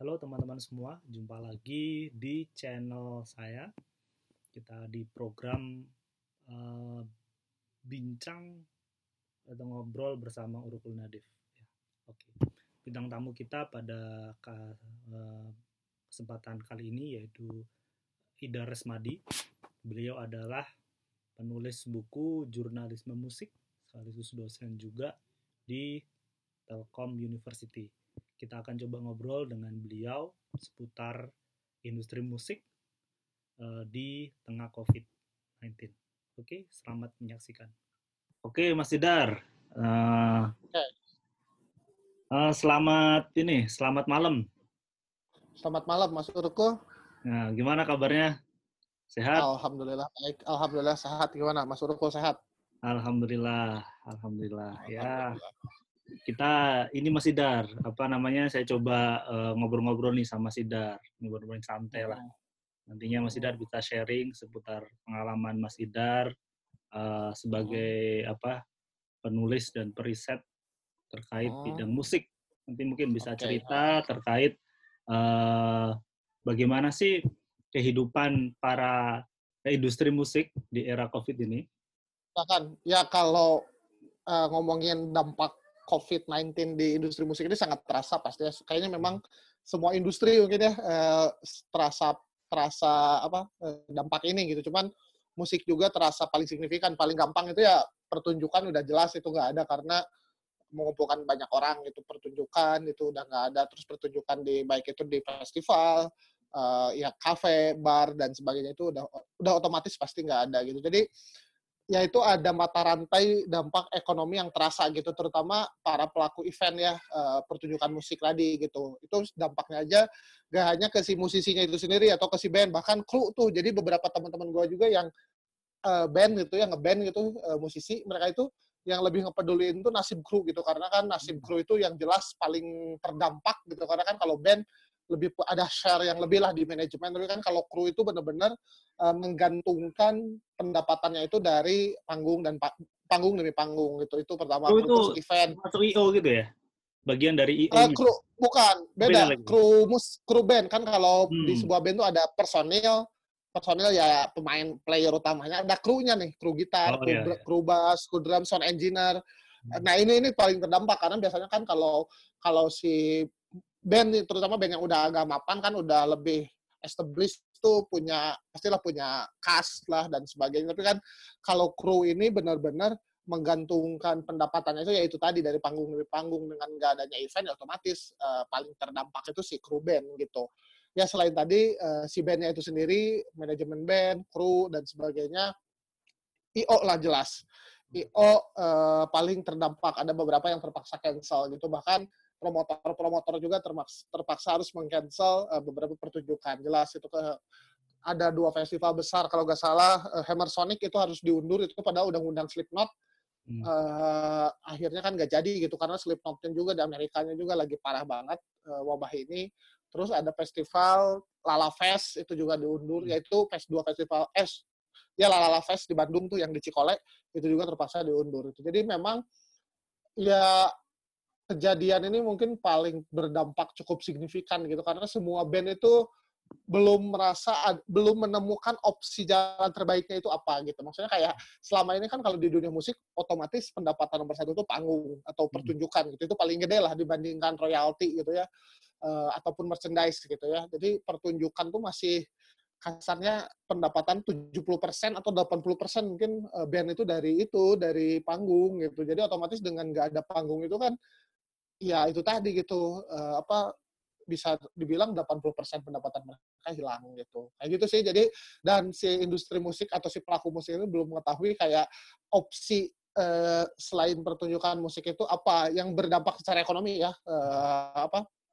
Halo teman-teman semua, jumpa lagi di channel saya. Kita di program bincang atau ngobrol bersama Urukul Nadif. Ya, oke. Bintang tamu kita pada kesempatan kali ini yaitu Idhar Resmadi. Beliau adalah penulis buku Jurnalisme Musik, sekaligus dosen juga di Telkom University. Kita akan coba ngobrol dengan beliau seputar industri musik di tengah COVID-19. Oke, selamat menyaksikan. Oke, Mas Idhar. Selamat malam. Selamat malam, Mas Urukul. Nah, gimana kabarnya? Sehat? Alhamdulillah baik. Alhamdulillah sehat. Gimana, Mas Urukul sehat? Alhamdulillah. Ya. Kita ini Mas Idhar, saya coba ngobrol-ngobrol nih sama Mas Idhar, ngobrol-ngobrolin santai lah. Nantinya Mas Idhar bisa sharing seputar pengalaman Mas Idhar sebagai penulis dan periset terkait bidang musik. Nanti mungkin bisa cerita terkait bagaimana sih kehidupan para industri musik di era COVID ini. Bahkan ya kalau ngomongin dampak COVID-19 di industri musik ini sangat terasa pasti ya. Kayaknya memang semua industri mungkin ya terasa dampak ini gitu. Cuman musik juga terasa paling signifikan, paling gampang itu ya pertunjukan udah jelas itu nggak ada karena mengumpulkan banyak orang gitu, pertunjukan itu udah nggak ada. Terus pertunjukan di baik itu di festival, ya kafe, bar dan sebagainya itu udah otomatis pasti nggak ada gitu. Jadi yaitu ada mata rantai dampak ekonomi yang terasa gitu, terutama para pelaku event ya, pertunjukan musik tadi gitu. Itu dampaknya aja gak hanya ke si musisinya itu sendiri atau ke si band, bahkan kru tuh. Jadi beberapa teman-teman gue juga yang band gitu, yang ngeband gitu, musisi, mereka itu yang lebih ngepeduliin tuh nasib kru gitu, karena kan nasib kru itu yang jelas paling terdampak gitu, karena kan kalau band lebih ada share yang lebih lah di manajemen, tapi kan kalau kru itu benar-benar menggantungkan pendapatannya itu dari panggung dan panggung demi panggung gitu. Itu pertama kru event atau IO gitu ya, bagian dari IO kru bukan beda kru band kan kalau di sebuah band itu ada personil ya pemain player utamanya, ada krunya nih, kru gitar, kru bass, kru drum, sound engineer. Nah ini paling terdampak karena biasanya kan kalau si band, terutama band yang udah agak mapan kan udah lebih established tuh punya cast lah dan sebagainya. Tapi kan kalau kru ini benar-benar menggantungkan pendapatannya itu yaitu tadi dari panggung ke panggung, dengan nggak adanya event ya otomatis paling terdampak itu si kru band gitu. Ya selain tadi si bandnya itu sendiri, manajemen band, kru dan sebagainya, IO lah jelas. IO paling terdampak, ada beberapa yang terpaksa cancel gitu, bahkan promotor juga terpaksa harus meng-cancel beberapa pertunjukan. Jelas itu ada 2 festival besar kalau nggak salah, Hammer Sonic itu harus diundur, itu padahal udah ngundang Slipknot. Akhirnya kan nggak jadi gitu karena Slipknotnya juga di Amerikanya juga lagi parah banget wabah ini. Terus ada festival Lala Fest itu juga diundur, yaitu 2 festival es. Ya Lala Fest di Bandung tuh yang di Cikole itu juga terpaksa diundur. Jadi memang ya kejadian ini mungkin paling berdampak cukup signifikan gitu karena semua band itu belum menemukan opsi jalan terbaiknya itu apa gitu. Maksudnya kayak selama ini kan kalau di dunia musik otomatis pendapatan nomor 1 itu panggung atau pertunjukan gitu, itu paling gede lah dibandingkan royalti gitu ya, ataupun merchandise gitu ya. Jadi pertunjukan tuh masih kasarnya pendapatan 70% atau 80% mungkin band itu dari panggung gitu. Jadi otomatis dengan nggak ada panggung itu kan ya itu tadi gitu, bisa dibilang 80% pendapatan mereka hilang gitu. Kayak gitu sih. Jadi dan si industri musik atau si pelaku musik ini belum mengetahui kayak opsi selain pertunjukan musik itu apa yang berdampak secara ekonomi ya.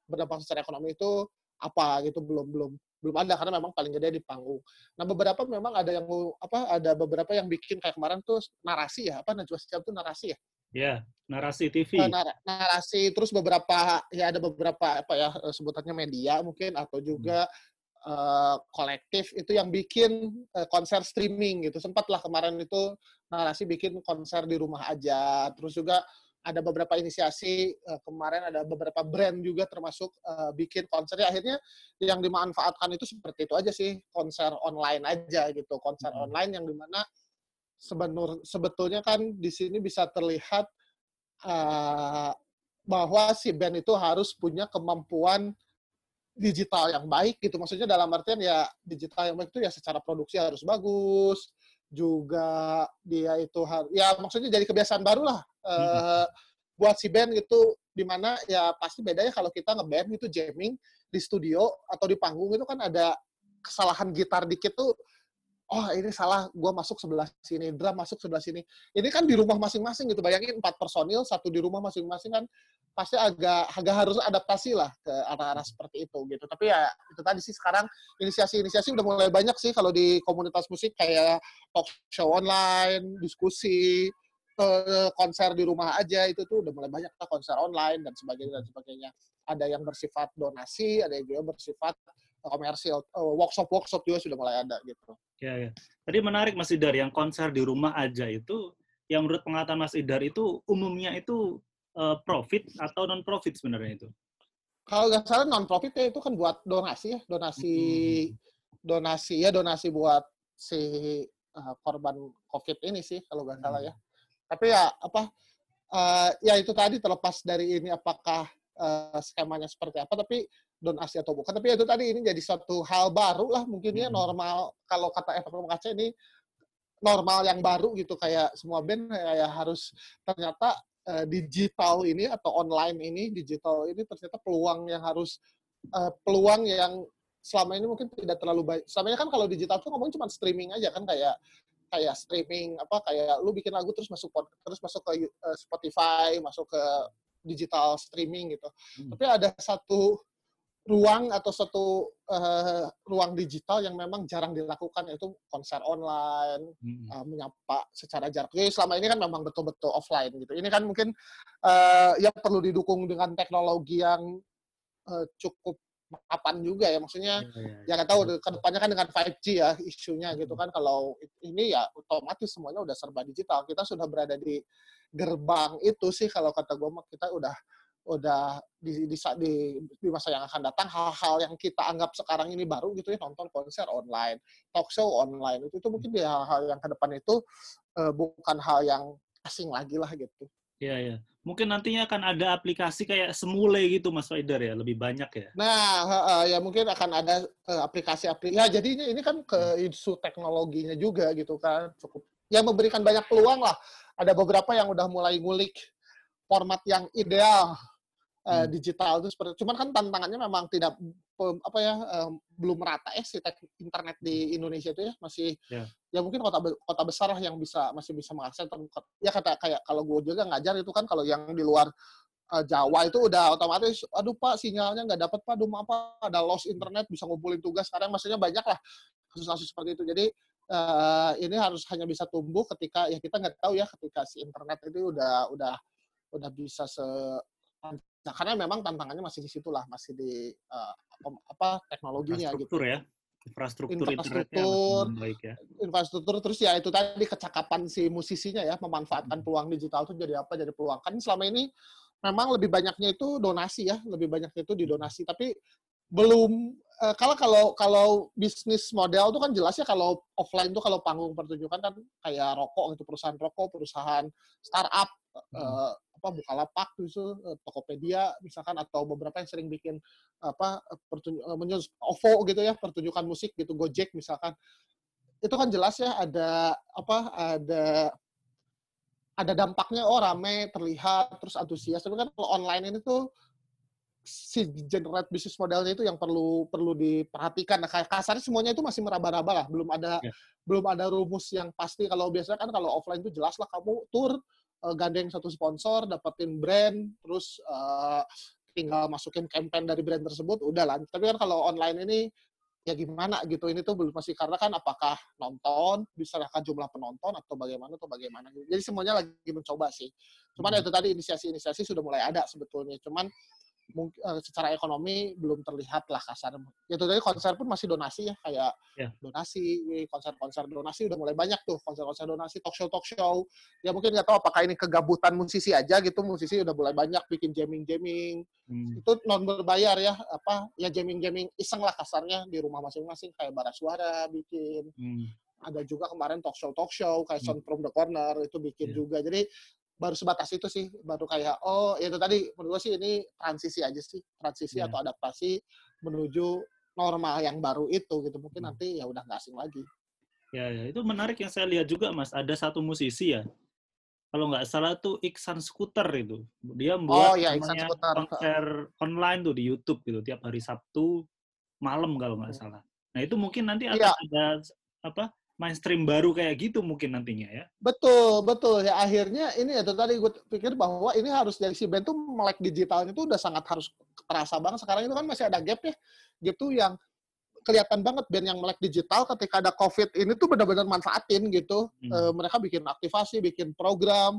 Berdampak secara ekonomi itu apa gitu, belum ada karena memang paling gede di panggung. Nah, beberapa memang ada yang beberapa yang bikin kayak kemarin tuh narasi ya, Najwa Shihab tuh narasi ya. Ya, narasi TV. Narasi, terus beberapa ya ada beberapa sebutannya media mungkin atau juga kolektif itu yang bikin konser streaming gitu. Sempatlah kemarin itu narasi bikin konser di rumah aja. Terus juga ada beberapa inisiasi, kemarin ada beberapa brand juga termasuk bikin konser. Ya, akhirnya yang dimanfaatkan itu seperti itu aja sih, konser online aja gitu. Konser online yang dimana sebetulnya kan di sini bisa terlihat bahwa si band itu harus punya kemampuan digital yang baik gitu. Maksudnya dalam artian ya digital yang baik itu ya secara produksi harus bagus, juga dia itu harus, ya maksudnya jadi kebiasaan baru lah buat si band gitu, dimana ya pasti bedanya kalau kita ngeband itu jamming di studio atau di panggung itu kan ada kesalahan gitar dikit tuh, oh ini salah, gue masuk sebelah sini, drum masuk sebelah sini. Ini kan di rumah masing-masing gitu, bayangin 4 personil, satu di rumah masing-masing kan pasti agak harus adaptasi lah ke arah-arah seperti itu gitu. Tapi ya itu tadi sih, sekarang inisiasi-inisiasi udah mulai banyak sih kalau di komunitas musik, kayak talk show online, diskusi, konser di rumah aja, itu tuh udah mulai banyak lah konser online dan sebagainya dan sebagainya. Ada yang bersifat donasi, ada yang juga bersifat komersial, workshop juga sudah mulai ada gitu. Ya. Tadi menarik Mas Idhar, yang konser di rumah aja itu, yang menurut penglihatan Mas Idhar itu umumnya itu profit atau non profit sebenarnya itu? Kalau nggak salah non profit ya, itu kan buat donasi buat si korban COVID ini sih kalau nggak salah ya. Tapi ya ya itu tadi, terlepas dari ini apakah skemanya seperti apa, tapi donasi atau bukan. Tapi itu tadi, ini jadi suatu hal baru lah mungkin ya, normal kalau kata FMKC ini normal yang baru gitu, kayak semua band kayak harus ternyata digital ini atau online ini, digital ini ternyata peluang yang selama ini mungkin tidak terlalu baik. Selama ini kan kalau digital tuh ngomongin cuma streaming aja kan, kayak streaming kayak lu bikin lagu terus masuk ke Spotify, masuk ke digital streaming gitu. Tapi ada satu ruang atau ruang digital yang memang jarang dilakukan, yaitu konser online, menyapa secara jarak. Jadi selama ini kan memang betul-betul offline gitu. Ini kan mungkin ya perlu didukung dengan teknologi yang cukup mapan juga ya. Maksudnya ya nggak tahu ke depannya kan dengan 5G ya isunya gitu kan. Kalau ini ya otomatis semuanya udah serba digital. Kita sudah berada di gerbang itu sih kalau kata gue, kita udah di masa yang akan datang, hal-hal yang kita anggap sekarang ini baru gitu ya, nonton konser online, talk show online, itu mungkin hal-hal yang ke depan itu bukan hal yang asing lagi lah gitu. Iya. Mungkin nantinya akan ada aplikasi kayak Semule gitu Mas Idhar ya, lebih banyak ya. Nah, ya mungkin akan ada aplikasi-aplikasi. Ya jadinya ini kan ke isu teknologinya juga gitu kan, cukup yang memberikan banyak peluang lah. Ada beberapa yang udah mulai ngulik format yang ideal digital itu seperti, cuman kan tantangannya memang tidak belum merata sih internet di Indonesia itu ya, masih ya mungkin kota besar lah yang masih bisa mengakses. Ya kayak kalau gue juga ngajar itu kan, kalau yang di luar Jawa itu udah otomatis, aduh Pak sinyalnya nggak dapat Pak, ada loss internet, bisa ngumpulin tugas sekarang, maksudnya banyak lah kasus-kasus seperti itu. Jadi ini harus hanya bisa tumbuh ketika ya kita nggak tahu ya, ketika si internet itu udah bisa karena memang tantangannya masih di situ lah, masih di teknologinya infrastruktur gitu ya, infrastruktur baik ya, infrastruktur. Terus ya itu tadi kecakapan si musisinya ya, memanfaatkan peluang digital itu jadi apa, jadi peluang. Kan selama ini memang lebih banyaknya itu donasi ya, lebih banyaknya itu didonasi, tapi belum kalau bisnis model itu kan jelas ya, kalau offline itu kalau panggung pertunjukan kan kayak rokok gitu, perusahaan rokok, perusahaan startup, Bukalapak itu, Tokopedia misalkan, atau beberapa yang sering bikin OVO gitu ya, pertunjukan musik gitu, Gojek misalkan. Itu kan jelas ya ada dampaknya, rame, terlihat, terus antusias. Tapi kan kalau online ini tuh si generate bisnis modelnya itu yang perlu diperhatikan. Nah, kayak kasarnya semuanya itu masih meraba-raba lah, belum ada rumus yang pasti. Kalau biasanya kan kalau offline itu jelas lah, kamu tur gandeng satu sponsor, dapetin brand, terus tinggal masukin campaign dari brand tersebut, udah lah. Tapi kan kalau online ini ya gimana gitu, ini tuh belum masih, karena kan apakah nonton, diserahkan jumlah penonton atau bagaimana. Jadi semuanya lagi mencoba sih. Cuman itu tadi inisiasi-inisiasi sudah mulai ada sebetulnya. Cuman secara ekonomi belum terlihat lah kasar. Ya tadi konser pun masih donasi ya, kayak donasi, konser-konser donasi udah mulai banyak tuh, konser-konser donasi, talk show. Ya mungkin nggak tahu apakah ini kegabutan musisi aja gitu, musisi udah mulai banyak bikin jamming. Itu non berbayar ya, apa ya jamming iseng lah kasarnya di rumah masing-masing, kayak Barasuara bikin. Ada juga kemarin talk show kayak Sound from the Corner itu bikin juga. Jadi baru sebatas itu sih, baru kayak oh itu tadi menurut gue sih ini transisi aja sih, atau adaptasi menuju normal yang baru itu gitu. Mungkin nanti ya udah nggak asing lagi. Ya, itu menarik yang saya lihat juga Mas, ada satu musisi ya. Kalau nggak salah tuh Iksan Skuter itu. Dia membuat konser online tuh di YouTube gitu tiap hari Sabtu malam kalau nggak salah. Nah, itu mungkin nanti akan ada apa? Mainstream baru kayak gitu mungkin nantinya ya. Betul. Ya akhirnya ini itu tadi gue pikir bahwa ini harus dari si band tuh melek digitalnya tuh udah sangat harus terasa banget. Sekarang itu kan masih ada gap ya. Gitu yang kelihatan banget band yang melek digital ketika ada COVID ini tuh benar-benar manfaatin gitu. Mereka bikin aktivasi, bikin program.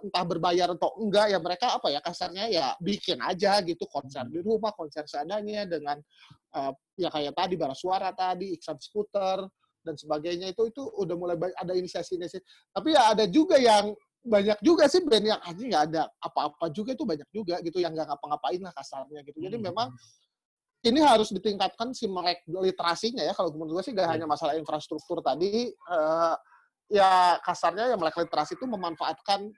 Entah berbayar atau enggak ya mereka apa ya kasarnya ya bikin aja gitu konser di rumah, konser seadanya dengan ya kayak tadi Barasuara tadi, Iksan Skuter dan sebagainya itu udah mulai ada inisiasi. Tapi ya ada juga yang banyak juga sih band yang aja nggak ada apa-apa juga itu banyak juga gitu yang nggak ngapa-ngapain lah kasarnya gitu. Jadi memang ini harus ditingkatkan si merek literasinya ya kalau menurut gue sih gak hanya masalah infrastruktur tadi ya kasarnya ya merek literasi itu memanfaatkan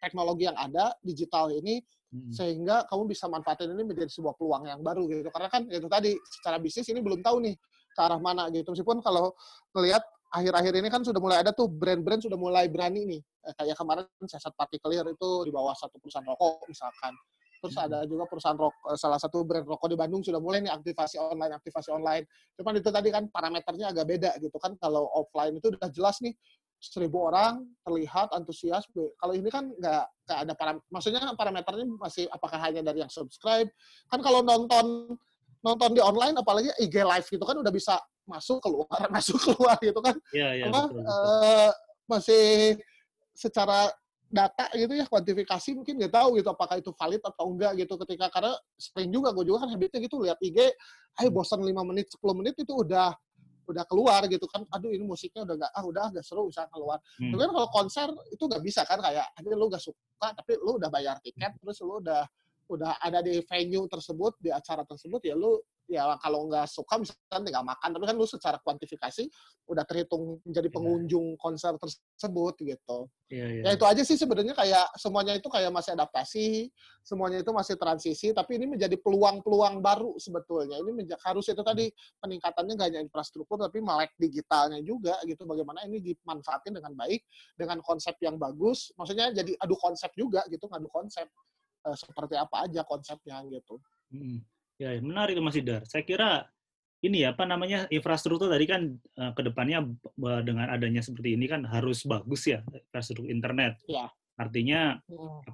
teknologi yang ada digital ini sehingga kamu bisa manfaatin ini menjadi sebuah peluang yang baru gitu. Karena kan itu tadi secara bisnis ini belum tahu nih ke arah mana gitu. Meskipun kalau melihat akhir-akhir ini kan sudah mulai ada tuh brand-brand sudah mulai berani nih. Kayak kemarin Sesat Partikelir itu di bawah satu perusahaan rokok misalkan. Terus ada juga perusahaan rokok, salah satu brand rokok di Bandung sudah mulai nih aktivasi online. Cuman itu tadi kan parameternya agak beda gitu kan. Kalau offline itu udah jelas nih 1.000 orang terlihat antusias. Kalau ini kan nggak ada parameter. Maksudnya parameternya masih apakah hanya dari yang subscribe. Kan kalau nonton di online apalagi IG live gitu kan udah bisa masuk keluar gitu kan betul. Masih secara data gitu ya kuantifikasi mungkin nggak tahu gitu apakah itu valid atau enggak gitu ketika karena sering juga gue juga kan habitnya gitu lihat IG bosan 5 menit 10 menit itu udah keluar gitu kan aduh ini musiknya udah agak seru usah keluar. Tapi kan kalau konser itu nggak bisa kan kayak akhirnya lu nggak suka tapi lu udah bayar tiket terus lu udah ada di venue tersebut, di acara tersebut, ya lu ya kalau nggak suka misalkan tinggal makan, tapi kan lu secara kuantifikasi udah terhitung menjadi pengunjung konser tersebut gitu. Ya itu aja sih sebenarnya kayak semuanya itu kayak masih adaptasi, semuanya itu masih transisi, tapi ini menjadi peluang-peluang baru sebetulnya. Ini harus itu tadi peningkatannya nggak hanya infrastruktur, tapi melek digitalnya juga gitu. Bagaimana ini dimanfaatin dengan baik, dengan konsep yang bagus, maksudnya jadi adu konsep juga gitu, ngadu konsep. Seperti apa aja konsepnya gitu. Ya menarik Mas Idhar. Saya kira ini infrastruktur tadi kan kedepannya dengan adanya seperti ini kan harus bagus ya infrastruktur internet. Ya. Artinya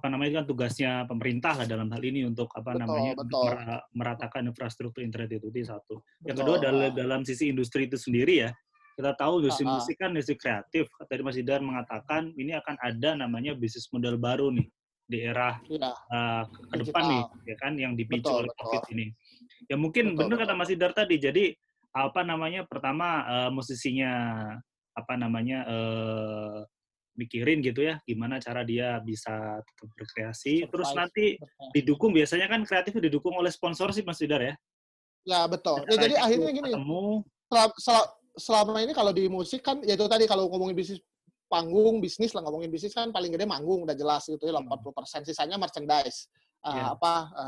kan tugasnya pemerintah lah dalam hal ini untuk betul. Meratakan infrastruktur internet itu satu. Betul. Yang kedua adalah dalam sisi industri itu sendiri ya. Kita tahu industri musik kan industri kreatif. Tadi Mas Idhar mengatakan ini akan ada namanya bisnis model baru nih. Di era ke depan nih, ya kan, yang dipicu oleh COVID ini. Ya mungkin benar kata Mas Idhar tadi. Jadi pertama musisinya mikirin gitu ya, gimana cara dia bisa tetap berkreasi. Terus nanti didukung biasanya kan kreatif didukung oleh sponsorship Mas Idhar ya. Ya betul. Ya, jadi akhirnya gini. Selama ini kalau di musik kan, ya itu tadi kalau ngomongin bisnis kan paling gede manggung udah jelas gitu ya 80%, sisanya merchandise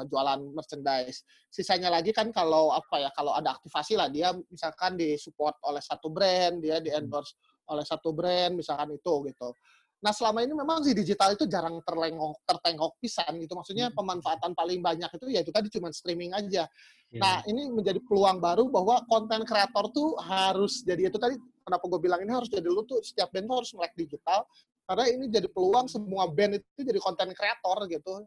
jualan merchandise, sisanya lagi kan kalau ada aktivasi lah dia misalkan disupport oleh satu brand, dia di endorse oleh satu brand misalkan itu gitu. Nah selama ini memang si digital itu jarang tertengok pisan gitu, maksudnya pemanfaatan paling banyak itu ya itu tadi cuma streaming aja. Nah ini menjadi peluang baru bahwa konten kreator tuh harus jadi itu tadi. Kenapa gue bilang ini harus jadi lu tuh setiap band tuh harus melek digital karena ini jadi peluang semua band itu jadi konten kreator gitu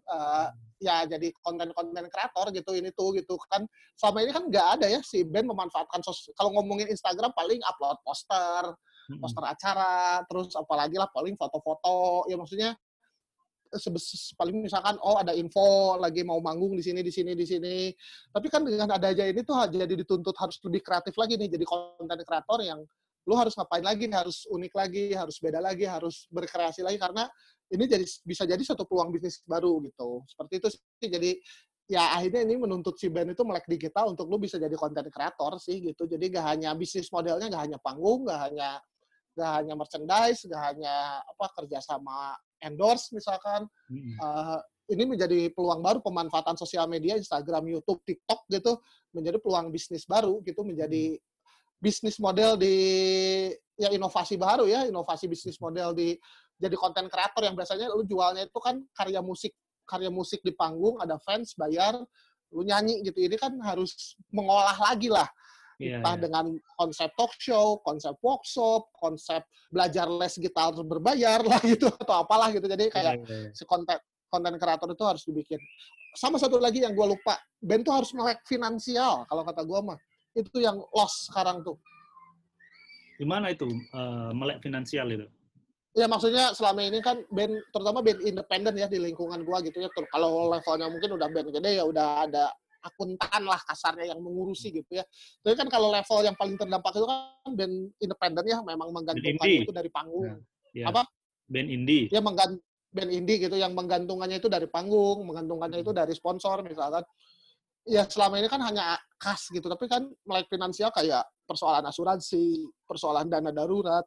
jadi konten kreator gitu ini tuh gitu kan selama ini kan nggak ada ya si band memanfaatkan kalau ngomongin Instagram paling upload poster acara terus apalagi lah paling foto-foto ya maksudnya paling misalkan ada info lagi mau manggung di sini. Tapi kan dengan adanya ini tuh jadi dituntut harus lebih kreatif lagi nih, jadi konten kreator yang lu harus ngapain lagi nih, harus unik lagi, harus beda lagi, harus berkreasi lagi, karena ini jadi bisa jadi satu peluang bisnis baru gitu. Seperti itu sih. Jadi ya akhirnya ini menuntut si band itu melek digital untuk lu bisa jadi konten kreator sih gitu. Jadi gak hanya bisnis modelnya, gak hanya panggung, gak hanya merchandise, gak hanya kerja sama endorse misalkan. Ini menjadi peluang baru, pemanfaatan sosial media, Instagram, YouTube, TikTok gitu, menjadi peluang bisnis baru gitu, menjadi bisnis model di inovasi baru ya, inovasi bisnis model di jadi konten kreator yang biasanya lu jualnya itu kan karya musik di panggung, ada fans bayar, lu nyanyi gitu. Ini kan harus mengolah lagi lah. Entah dengan konsep talk show, konsep workshop, konsep belajar les gitar berbayar lah gitu, atau apalah gitu. Jadi kayak si konten kreator itu harus dibikin. Sama satu lagi yang gue lupa, band tuh harus melek finansial, kalau kata gue mah. Itu yang loss sekarang tuh. Gimana itu melek finansial itu? Ya maksudnya selama ini kan band, terutama band independen ya di lingkungan gua gitu ya. Kalau levelnya mungkin udah band gede ya udah ada akuntan lah kasarnya yang mengurusi gitu ya. Tapi kan kalau level yang paling terdampak itu kan band independen ya, memang menggantungkan itu dari panggung. Band indie. Ya band indie gitu yang menggantungannya itu dari panggung, menggantungkannya itu dari sponsor misalkan. Ya selama ini kan hanya kas gitu, tapi kan melek finansial kayak persoalan asuransi, persoalan dana darurat,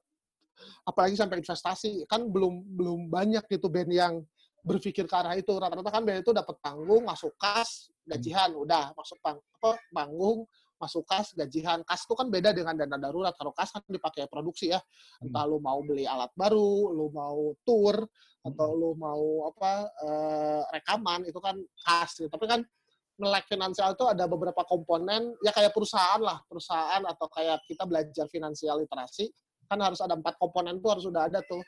apalagi sampai investasi kan belum banyak gitu band yang berpikir ke arah itu. Rata-rata kan band itu dapat panggung, masuk kas, gajian, udah masuk panggung, masuk kas, gajihan. Kas itu kan beda dengan dana darurat. Kalau kas kan dipakai produksi ya, entah lu mau beli alat baru, lu mau tour, atau lu mau rekaman, itu kan kas gitu. Tapi kan melek finansial itu ada beberapa komponen ya, kayak perusahaan atau kayak kita belajar finansial literasi kan harus ada 4 komponen tuh, harus udah ada tuh,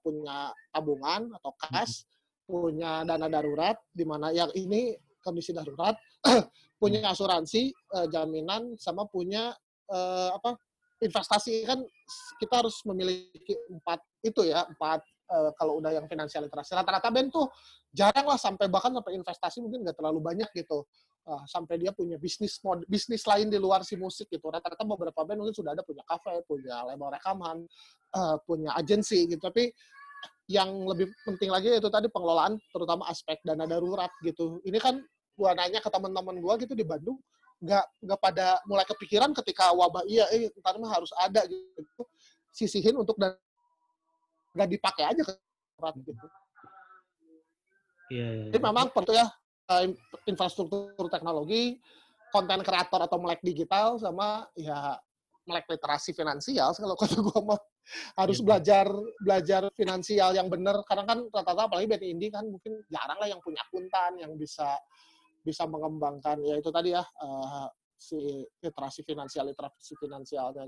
punya tabungan atau kas, punya dana darurat di mana yang ini kondisi darurat, punya asuransi jaminan, sama punya investasi. Kan kita harus memiliki 4 itu ya, 4 kalau udah yang finansial literasi. Rata-rata band tuh jarang lah sampai investasi mungkin nggak terlalu banyak gitu. Sampai dia punya bisnis lain di luar si musik gitu. Rata-rata beberapa band mungkin sudah ada punya kafe, punya label rekaman, punya agensi gitu. Tapi yang lebih penting lagi itu tadi pengelolaan, terutama aspek dana darurat gitu. Ini kan gua nanya ke teman-teman gua gitu di Bandung, nggak pada mulai kepikiran ketika wabah, ntar mah harus ada gitu, sisihin untuk dana, nggak dipakai aja ke darurat gitu. Yeah. Jadi memang perlu ya, infrastruktur teknologi, konten kreator atau melek digital, sama ya melek literasi finansial. Kalau kata gue mah harus belajar finansial yang benar. Karena kan rata-rata apalagi band indie kan mungkin jarang lah yang punya akuntan yang bisa mengembangkan ya itu tadi ya si literasi finansialnya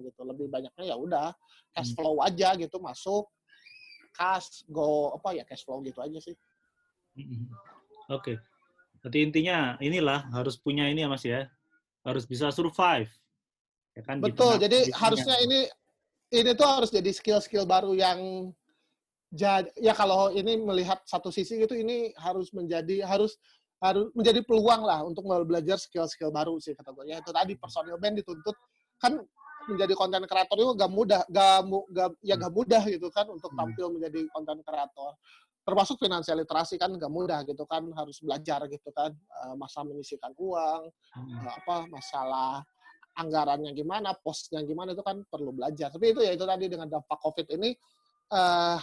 gitu. Lebih banyaknya ya udah cash flow aja gitu, masuk kas, cash flow gitu aja sih. Oke. Jadi intinya inilah harus punya ini ya Mas ya, harus bisa survive. Ya kan? Betul. Jadi harusnya ini tuh harus jadi skill baru yang ya kalau ini melihat satu sisi gitu, ini harus menjadi peluang lah untuk belajar skill baru sih kata gue. Ya itu tadi, personil band dituntut kan menjadi konten kreator itu gak mudah gitu kan untuk tampil menjadi konten kreator. Termasuk finansial literasi kan nggak mudah gitu kan, harus belajar gitu kan, masalah menyisihkan uang, masalah anggarannya gimana, posnya gimana, itu kan perlu belajar. Tapi itu ya itu tadi, dengan dampak COVID ini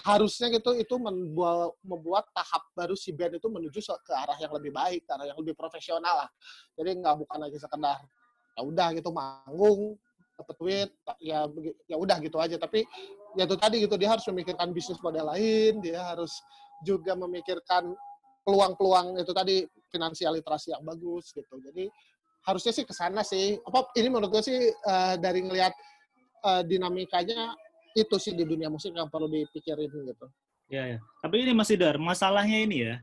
harusnya gitu itu membuat tahap baru si band itu menuju ke arah yang lebih baik, ke arah yang lebih profesional lah. Jadi nggak bukan lagi sekedar ya udah gitu manggung dapat duit ya udah gitu aja, tapi ya itu tadi gitu, dia harus memikirkan bisnis model lain, dia harus juga memikirkan peluang-peluang itu tadi, finansial literasi yang bagus gitu. Jadi harusnya sih kesana sih, ini menurut gue sih dari ngelihat dinamikanya itu sih di dunia musik yang perlu dipikirin gitu. Ya. Tapi ini Mas Idhar, masalahnya ini ya,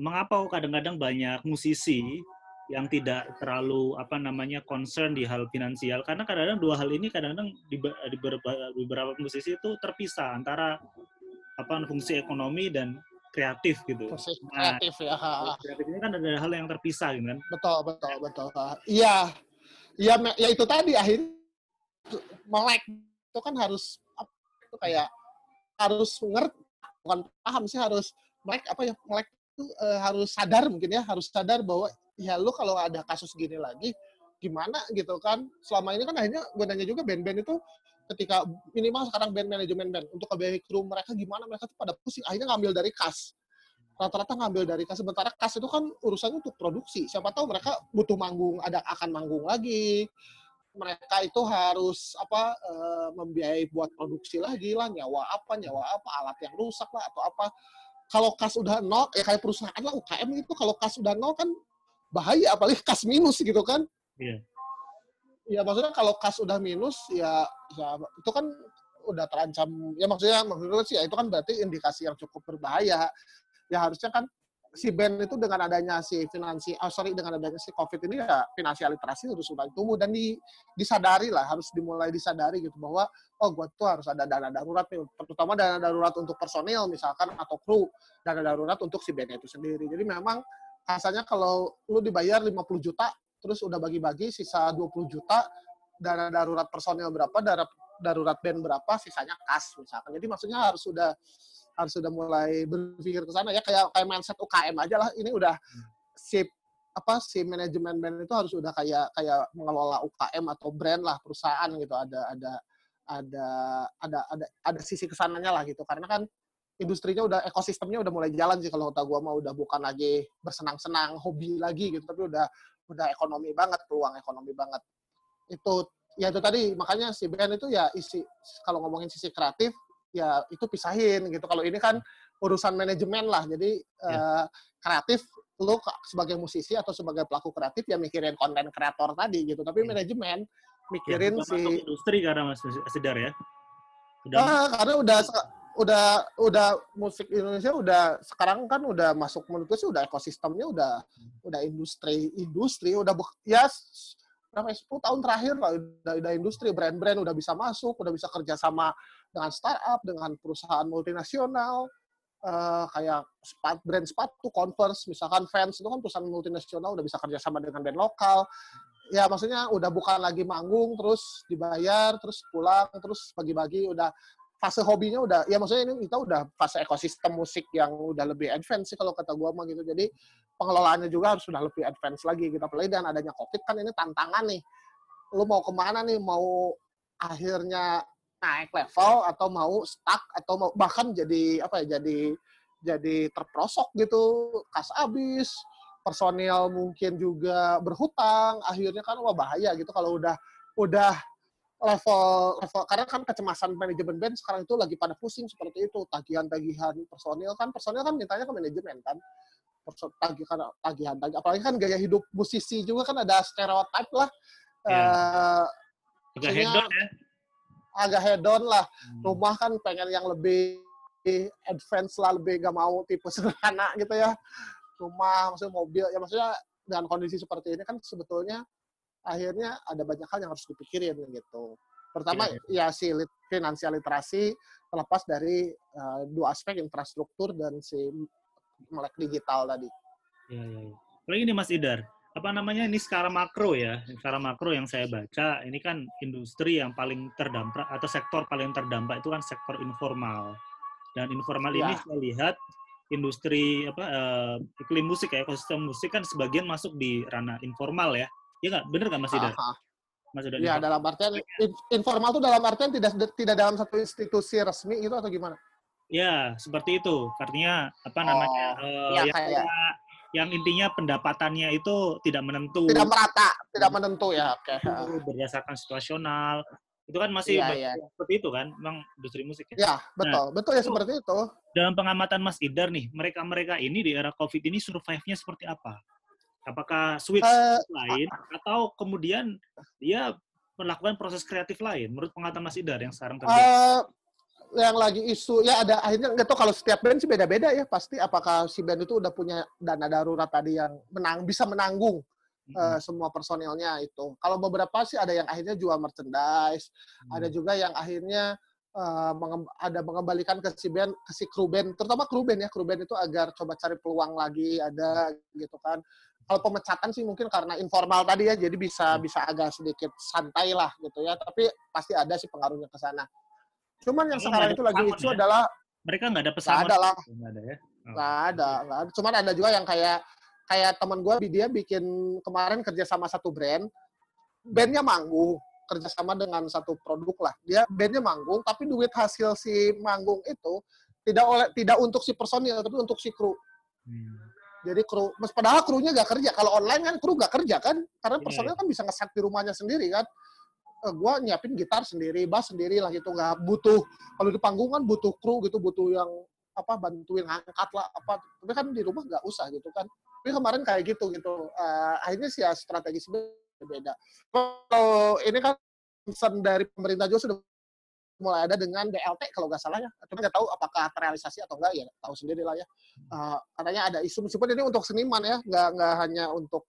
mengapa kadang-kadang banyak musisi yang tidak terlalu concern di hal finansial, karena kadang-kadang dua hal ini kadang-kadang di beberapa musisi itu terpisah antara fungsi ekonomi dan kreatif gitu. Proses kreatif ya. Kreatif ini kan ada hal yang terpisah gitu kan. Betul. Iya. Ya itu tadi akhirnya melek itu kan harus itu kayak harus ngerti, bukan paham sih, harus melek melek itu harus sadar mungkin ya, harus sadar bahwa ya lu kalau ada kasus gini lagi gimana gitu kan. Selama ini kan akhirnya gue nanya juga band-band itu ketika minimal sekarang band manajemen band untuk ke backroom mereka gimana, mereka tuh pada pusing, akhirnya ngambil dari kas, rata-rata ngambil dari kas, sementara kas itu kan urusannya untuk produksi, siapa tahu mereka butuh manggung, akan manggung lagi, mereka itu harus membiayai buat produksi lagi lah, nyawa apa alat yang rusak lah atau apa. Kalau kas udah nol ya kayak perusahaan lah, UKM itu kalau kas udah nol kan bahaya, apalagi kas minus gitu kan. Iya. Ya maksudnya kalau kas udah minus ya itu kan udah terancam. Ya maksudnya sih ya itu kan berarti indikasi yang cukup berbahaya. Ya harusnya kan si band itu dengan adanya si COVID ini ya finansial literasi harus mulai tumbuh dan disadari lah, harus dimulai disadari gitu bahwa oh gue tuh harus ada dana darurat nih, terutama dana darurat untuk personil misalkan atau kru, dana darurat untuk si band itu sendiri. Jadi memang rasanya kalau lu dibayar 50 juta terus udah bagi-bagi sisa 20 juta, dana darurat personil berapa, dana darurat band berapa, sisanya kas misalkan. Jadi maksudnya harus sudah mulai berpikir ke sana ya, kayak mindset UKM aja lah. Ini udah si manajemen band itu harus udah kayak mengelola UKM atau brand lah, perusahaan gitu, ada sisi kesananya lah gitu. Karena kan industrinya udah, ekosistemnya udah mulai jalan sih kalau kata gue mah, udah bukan lagi bersenang-senang hobi lagi gitu, tapi udah ekonomi banget, peluang ekonomi banget. Itu tadi, makanya si band itu ya kalau ngomongin sisi kreatif ya itu pisahin gitu. Kalau ini kan urusan manajemen lah. Jadi kreatif lu sebagai musisi atau sebagai pelaku kreatif ya mikirin konten kreator tadi gitu. Tapi manajemen mikirin industri karena Mas Sedar ya. Karena udah musik Indonesia udah sekarang kan udah masuk, menurut gue sih udah ekosistemnya udah industri udah ya 10 tahun terakhir lah udah industri, brand-brand udah bisa masuk, udah bisa kerja sama dengan startup, dengan perusahaan multinasional, kayak brand sepatu Converse misalkan, Vans itu kan perusahaan multinasional, udah bisa kerja sama dengan brand lokal. Ya maksudnya udah bukan lagi manggung terus dibayar terus pulang terus pagi-pagi, udah fase hobinya udah, ya maksudnya ini kita udah fase ekosistem musik yang udah lebih advance sih kalau kata gua mah gitu. Jadi pengelolaannya juga harus sudah lebih advance lagi gitu. Apalagi dan adanya COVID kan ini tantangan nih. Lu mau kemana nih? Mau akhirnya naik level atau mau stuck atau mau bahkan jadi jadi terprosok gitu, kas abis, personil mungkin juga berhutang. Akhirnya kan wah bahaya gitu kalau udah level karena kan kecemasan manajemen band sekarang itu lagi pada pusing seperti itu, tagihan personil kan mintanya ke manajemen kan, tagihan apalagi kan gaya hidup musisi juga kan ada stereotip lah, agak hedon lah rumah kan pengen yang lebih advance lah, lebih gak mau tipe sederhana gitu ya, rumah maksudnya mobil ya, maksudnya dengan kondisi seperti ini kan sebetulnya akhirnya ada banyak hal yang harus dipikirin gitu. Pertama ya si finansial literasi, terlepas dari dua aspek infrastruktur dan si melek digital tadi. Ya. Lagi nih Mas Idhar, ini skala makro yang saya baca, ini kan industri yang paling terdampak atau sektor paling terdampak itu kan sektor informal. Dan informal ini saya lihat industri iklim musik ya, ekosistem musik kan sebagian masuk di ranah informal ya. Iya nggak? Bener nggak Mas Idhar? Mas Idhar. Iya, dalam artian informal itu dalam artian tidak dalam satu institusi resmi gitu atau gimana? Ya, seperti itu. Artinya yang intinya pendapatannya itu tidak menentu. Tidak merata, tidak menentu ya. Oke. Okay. Berdasarkan situasional. Itu kan masih seperti itu kan, memang industri musik. Ya, betul. Nah, betul ya seperti itu. Dalam pengamatan Mas Idhar nih, mereka-mereka ini di era COVID ini survive-nya seperti apa? Apakah switch lain atau kemudian dia melakukan proses kreatif lain menurut pengamatan Mas Idhar yang sekarang terjadi? Yang lagi isu ya ada akhirnya nggak tahu, kalau setiap band sih beda-beda ya pasti, apakah si band itu udah punya dana darurat tadi yang bisa menanggung semua personilnya itu. Kalau beberapa sih ada yang akhirnya jual merchandise, ada juga yang akhirnya ada mengembalikan ke si kru band, terutama kru band ya, kru band itu agar coba cari peluang lagi ada gitu kan. Kalau pemecatan sih mungkin karena informal tadi ya, jadi bisa agak sedikit santai lah gitu ya, tapi pasti ada sih pengaruhnya ke sana. Cuman yang sekarang itu lagi itu ya? Adalah mereka nggak ada pesanan. Nggak ada. Cuman ada juga yang kayak teman gue, dia bikin kemarin kerja sama satu brand, bandnya manggung, kerjasama dengan satu produk lah. Dia bandnya manggung, tapi duit hasil si manggung itu tidak untuk si personil, tapi untuk si kru. Jadi kru, padahal krunya gak kerja. Kalau online kan kru gak kerja kan, karena personil kan bisa ngeset di rumahnya sendiri kan. Gue nyiapin gitar sendiri, bass sendiri lah gitu, nggak butuh. Kalau di panggung kan butuh kru gitu, butuh yang bantuin angkat lah apa. Tapi kan di rumah nggak usah gitu kan. Tapi kemarin kayak gitu. Akhirnya sih ya strategi beda. Kalau ini kan concern dari pemerintah juga sudah mulai ada dengan BLT kalau nggak salah ya. Tapi nggak tahu apakah terrealisasi atau nggak ya, tahu sendiri lah ya. Katanya ada isu, meskipun ini untuk seniman ya, nggak hanya untuk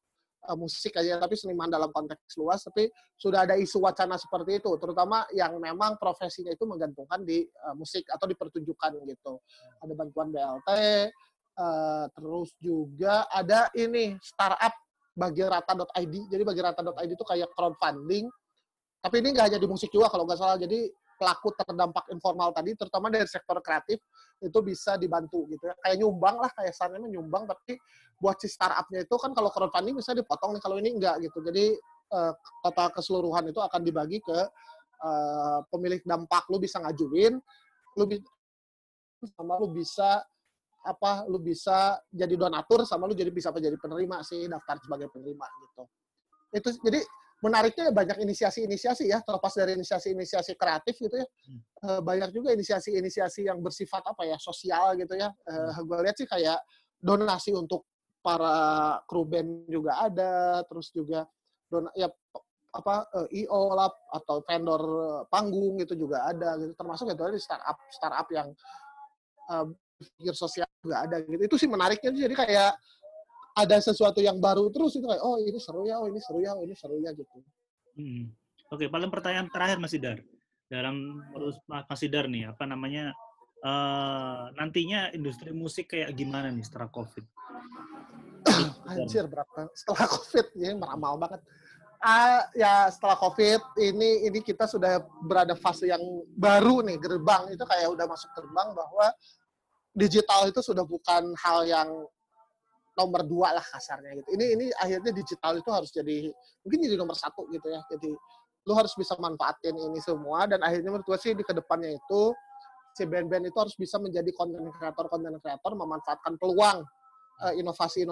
musik aja, tapi seniman dalam konteks luas. Tapi sudah ada isu wacana seperti itu, terutama yang memang profesinya itu menggantungkan di musik atau di pertunjukan gitu. Ada bantuan BLT, terus juga ada ini startup Bagirata.id. Jadi Bagirata.id itu kayak crowdfunding. Tapi ini nggak hanya di musik juga kalau nggak salah. Jadi pelaku terdampak informal tadi, terutama dari sektor kreatif, itu bisa dibantu gitu ya. Kayak nyumbang lah, kayak sarannya menyumbang, tapi buat si startup-nya itu kan kalau crowdfunding misalnya dipotong nih, kalau ini nggak gitu. Jadi total keseluruhan itu akan dibagi ke pemilik dampak. Lu bisa ngajuin, lu bisa jadi donatur, sama lu bisa jadi penerima sih, daftar sebagai penerima gitu. Itu jadi menariknya banyak inisiasi ya, terlepas dari inisiasi kreatif gitu ya, banyak juga inisiasi yang bersifat sosial gitu ya. Gue lihat sih kayak donasi untuk para kru band juga ada, terus juga EO lah atau vendor panggung gitu juga ada gitu, termasuk gitu startup yang pikir sosial juga ada gitu. Itu sih menariknya, jadi kayak ada sesuatu yang baru terus itu kayak oh ini seru ya gitu. Oke, paling pertanyaan terakhir Mas Idhar. Nantinya industri musik kayak gimana nih setelah Covid? Anjir, berapa? Setelah Covid ini meramal banget. Ya setelah Covid ini kita sudah berada fase yang baru nih, gerbang itu kayak udah masuk gerbang bahwa digital itu sudah bukan hal yang nomor 2 lah kasarnya gitu. Ini akhirnya digital itu harus jadi nomor 1 gitu ya. Jadi lu harus bisa manfaatin ini semua, dan akhirnya menurut gue sih di kedepannya itu si band-band itu harus bisa menjadi konten kreator memanfaatkan peluang inovasi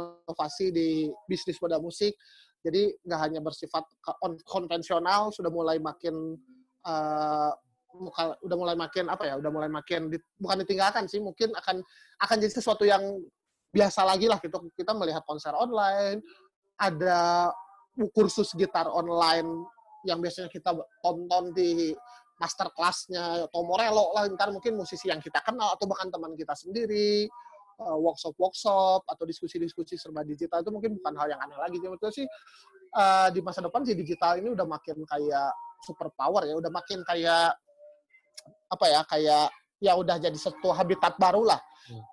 di bisnis pada musik. Jadi nggak hanya bersifat konvensional, sudah mulai makin bukan ditinggalkan sih, mungkin akan jadi sesuatu yang biasa lagi lah gitu. Kita melihat konser online, ada kursus gitar online yang biasanya kita tonton di master class-nya Tom Morello lah, ntar mungkin musisi yang kita kenal atau bahkan teman kita sendiri, workshop atau diskusi-diskusi serba digital itu mungkin bukan hal yang aneh lagi. Jadi menurut sih di masa depan sih digital ini udah makin kayak superpower ya, udah makin kayak udah jadi satu habitat baru lah.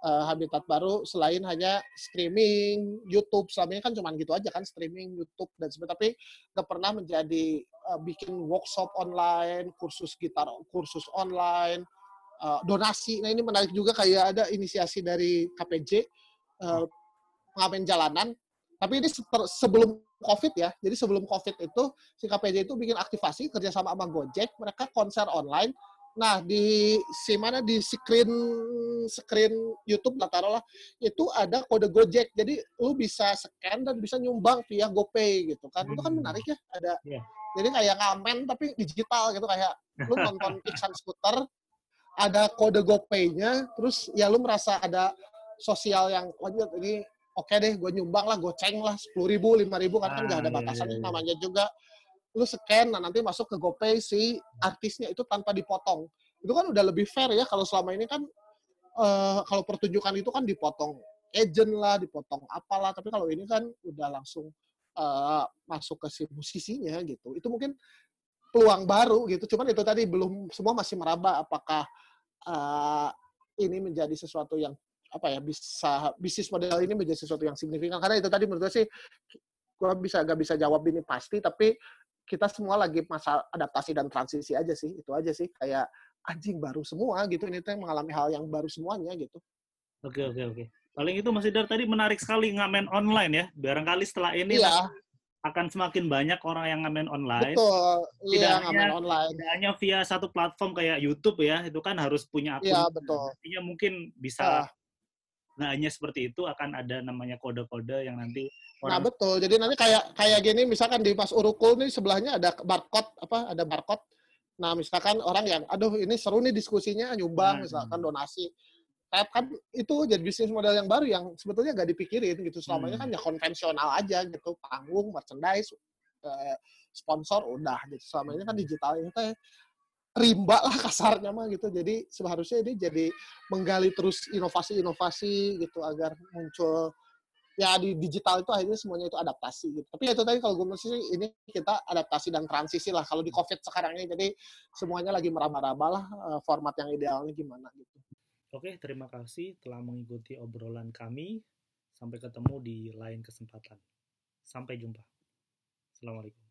Habitat baru selain hanya streaming YouTube, selama ini kan cuman gitu aja kan, streaming YouTube dan sebagainya, tapi nggak pernah menjadi bikin workshop online, kursus online, donasi. Nah ini menarik juga, kayak ada inisiasi dari KPJ pengamen jalanan, tapi ini sebelum Covid ya. Jadi sebelum Covid itu si KPJ itu bikin aktivasi kerjasama sama Gojek, mereka konser online. Nah di screen YouTube lah taruhlah, itu ada kode Gojek, jadi lu bisa scan dan bisa nyumbang via GoPay gitu kan. Itu kan menarik ya, ada jadi kayak ngamen tapi digital gitu, kayak lu nonton Iksan Skuter ada kode GoPay-nya, terus ya lu merasa ada sosial yang lanjut ini. Oke deh, gue nyumbang lah, goceng lah, 10.000, 5.000, kan nggak ada batasan namanya juga. Lu scan, nah nanti masuk ke GoPay si artisnya itu tanpa dipotong. Itu kan udah lebih fair ya, kalau selama ini kan, kalau pertunjukan itu kan dipotong agent lah, dipotong apalah, tapi kalau ini kan udah langsung masuk ke si musisinya gitu. Itu mungkin peluang baru gitu. Cuman itu tadi belum semua masih meraba apakah ini menjadi sesuatu yang apa ya, bisa bisnis model ini menjadi sesuatu yang signifikan. Karena itu tadi menurut gue sih gue gak bisa jawab ini pasti, tapi kita semua lagi masa adaptasi dan transisi aja sih, itu aja sih, kayak anjing baru semua gitu, ini tuh mengalami hal yang baru semuanya gitu. Oke. Paling itu Mas Idhar tadi menarik sekali ngamen online ya, barangkali setelah ini iya. Akan semakin banyak orang yang ngamen online. Betul, iya, ngamen online. Tidak hanya via satu platform kayak YouTube ya, itu kan harus punya akun. Iya, betul. Artinya mungkin bisa, nah hanya seperti itu, akan ada namanya kode-kode yang nanti orang... Nah betul, jadi nanti kayak gini, misalkan di Mas Urukul nih sebelahnya ada barcode. Nah misalkan orang yang, aduh ini seru nih diskusinya, nyumbang misalkan donasi. Kan itu jadi bisnis model yang baru yang sebetulnya nggak dipikirin gitu. Selamanya kan ya konvensional aja gitu, panggung, merchandise, sponsor, udah gitu. Selama ini kan digital ini kan rimba lah kasarnya mah gitu. Jadi seharusnya ini jadi menggali terus inovasi-inovasi gitu agar muncul. Ya di digital itu akhirnya semuanya itu adaptasi gitu. Tapi ya itu tadi kalau gue menurut sih ini kita adaptasi dan transisi lah kalau di COVID sekarang ini. Jadi semuanya lagi meraba-raba lah format yang idealnya gimana gitu. Oke, terima kasih telah mengikuti obrolan kami. Sampai ketemu di lain kesempatan. Sampai jumpa. Assalamualaikum.